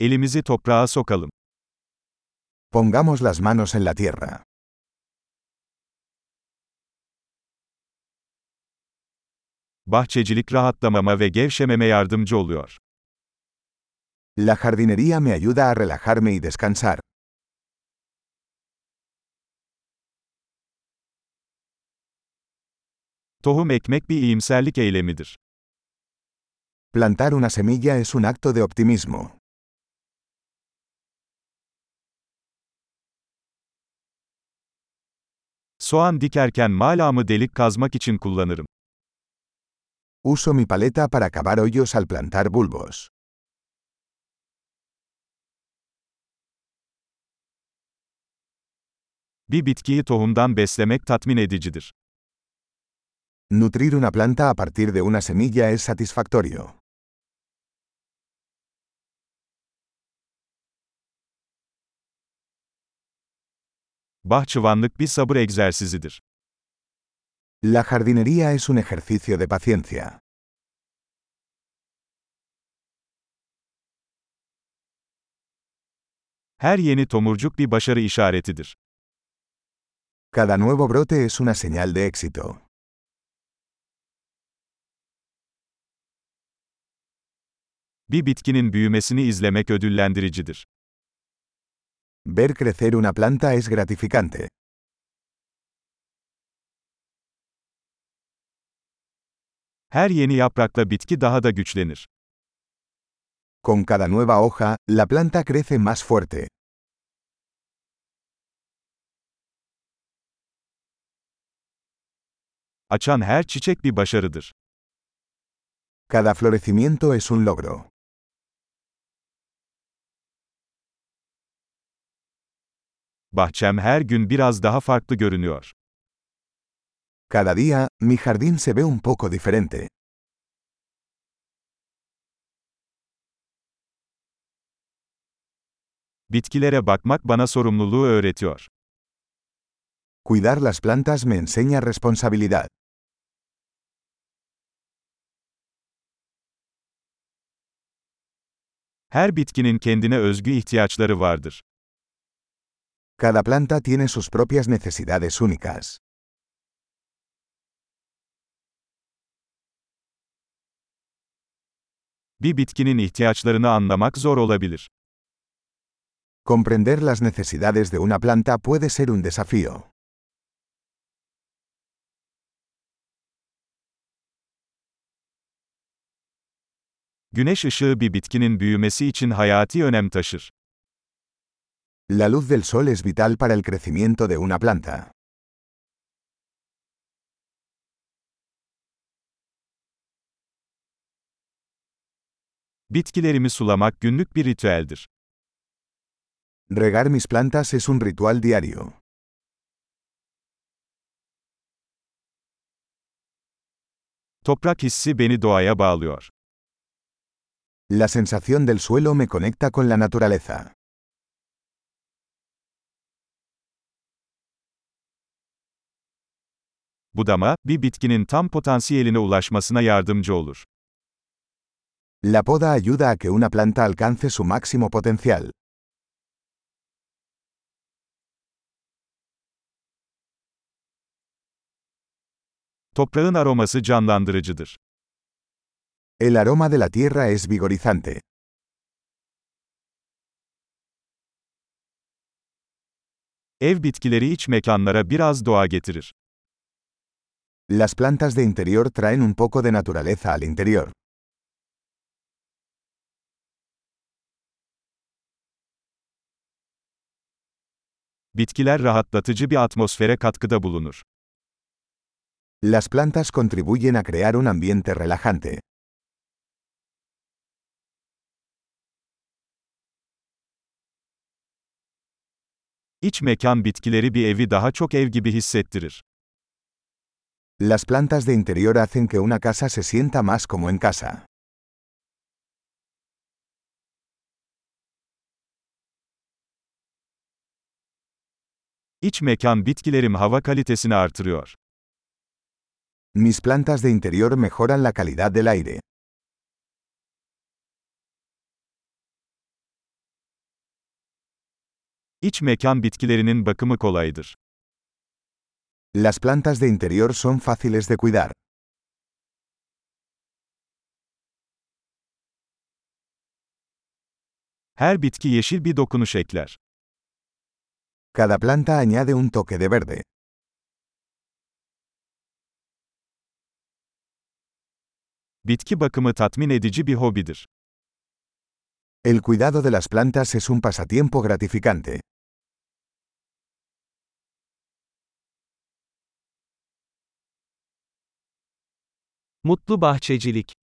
Elimizi toprağa sokalım. Pongamos las manos en la tierra. Bahçecilik rahatlamama ve gevşememe yardımcı oluyor. La jardinería me ayuda a relajarme y descansar. Tohum ekmek bir iyimserlik eylemidir. Plantar una semilla es un acto de optimismo. Soğan dikerken malamı delik kazmak için kullanırım. Uso mi paleta para cavar hoyos al plantar bulbos. Bir bitkiyi tohumdan beslemek tatmin edicidir. Nutrir una planta a partir de una semilla es satisfactorio. Bahçıvanlık bir sabır egzersizidir. La jardinería es un ejercicio de paciencia. Her yeni tomurcuk bir başarı işaretidir. Cada nuevo brote es una señal de éxito. Bir bitkinin büyümesini izlemek ödüllendiricidir. Ver crecer una planta es gratificante. Her yeni yaprakla bitki daha da güçlenir. Con cada nueva hoja, la planta crece más fuerte. Açan her çiçek bir başarıdır. Cada florecimiento es un logro. Bahçem her gün biraz daha farklı görünüyor. Cada día, mi jardín se ve un poco diferente. Bitkilere bakmak bana sorumluluğu öğretiyor. Cuidar las plantas me enseña responsabilidad. Her bitkinin kendine özgü ihtiyaçları vardır. Cada planta tiene sus propias necesidades únicas. Bir bitkinin ihtiyaçlarını anlamak zor olabilir. Comprender las necesidades de una planta puede ser un desafío. Güneş ışığı bir bitkinin büyümesi için hayati önem taşır. La luz del sol es vital para el crecimiento de una planta. Bitkilerimi sulamak günlük bir ritüeldir. Regar mis plantas es un ritual diario. Toprak hissi beni doğaya bağlıyor. La sensación del suelo me conecta con la naturaleza. Budama, bir bitkinin tam potansiyeline ulaşmasına yardımcı olur. La poda ayuda a que una planta alcance su máximo potencial. Toprağın aroması canlandırıcıdır. El aroma de la tierra es vigorizante. Ev bitkileri iç mekanlara biraz doğa getirir. Las plantas de interior traen un poco de naturaleza al interior. Bitkiler rahatlatıcı bir atmosfere katkıda bulunur. Las plantas contribuyen a crear un ambiente relajante. İç mekan bitkileri bir evi daha çok ev gibi hissettirir. Las plantas de interior hacen que una casa se sienta más como en casa. İç mekan bitkilerim hava kalitesini artırıyor. Mis plantas de interior mejoran la calidad del aire. İç mekan bitkilerinin bakımı kolaydır. Las plantas de interior son fáciles de cuidar. Her bitki yeşil bir dokunuş ekler. Cada planta añade un toque de verde. Bitki bakımı tatmin edici bir hobidir. El cuidado de las plantas es un pasatiempo gratificante. Mutlu bahçecilik.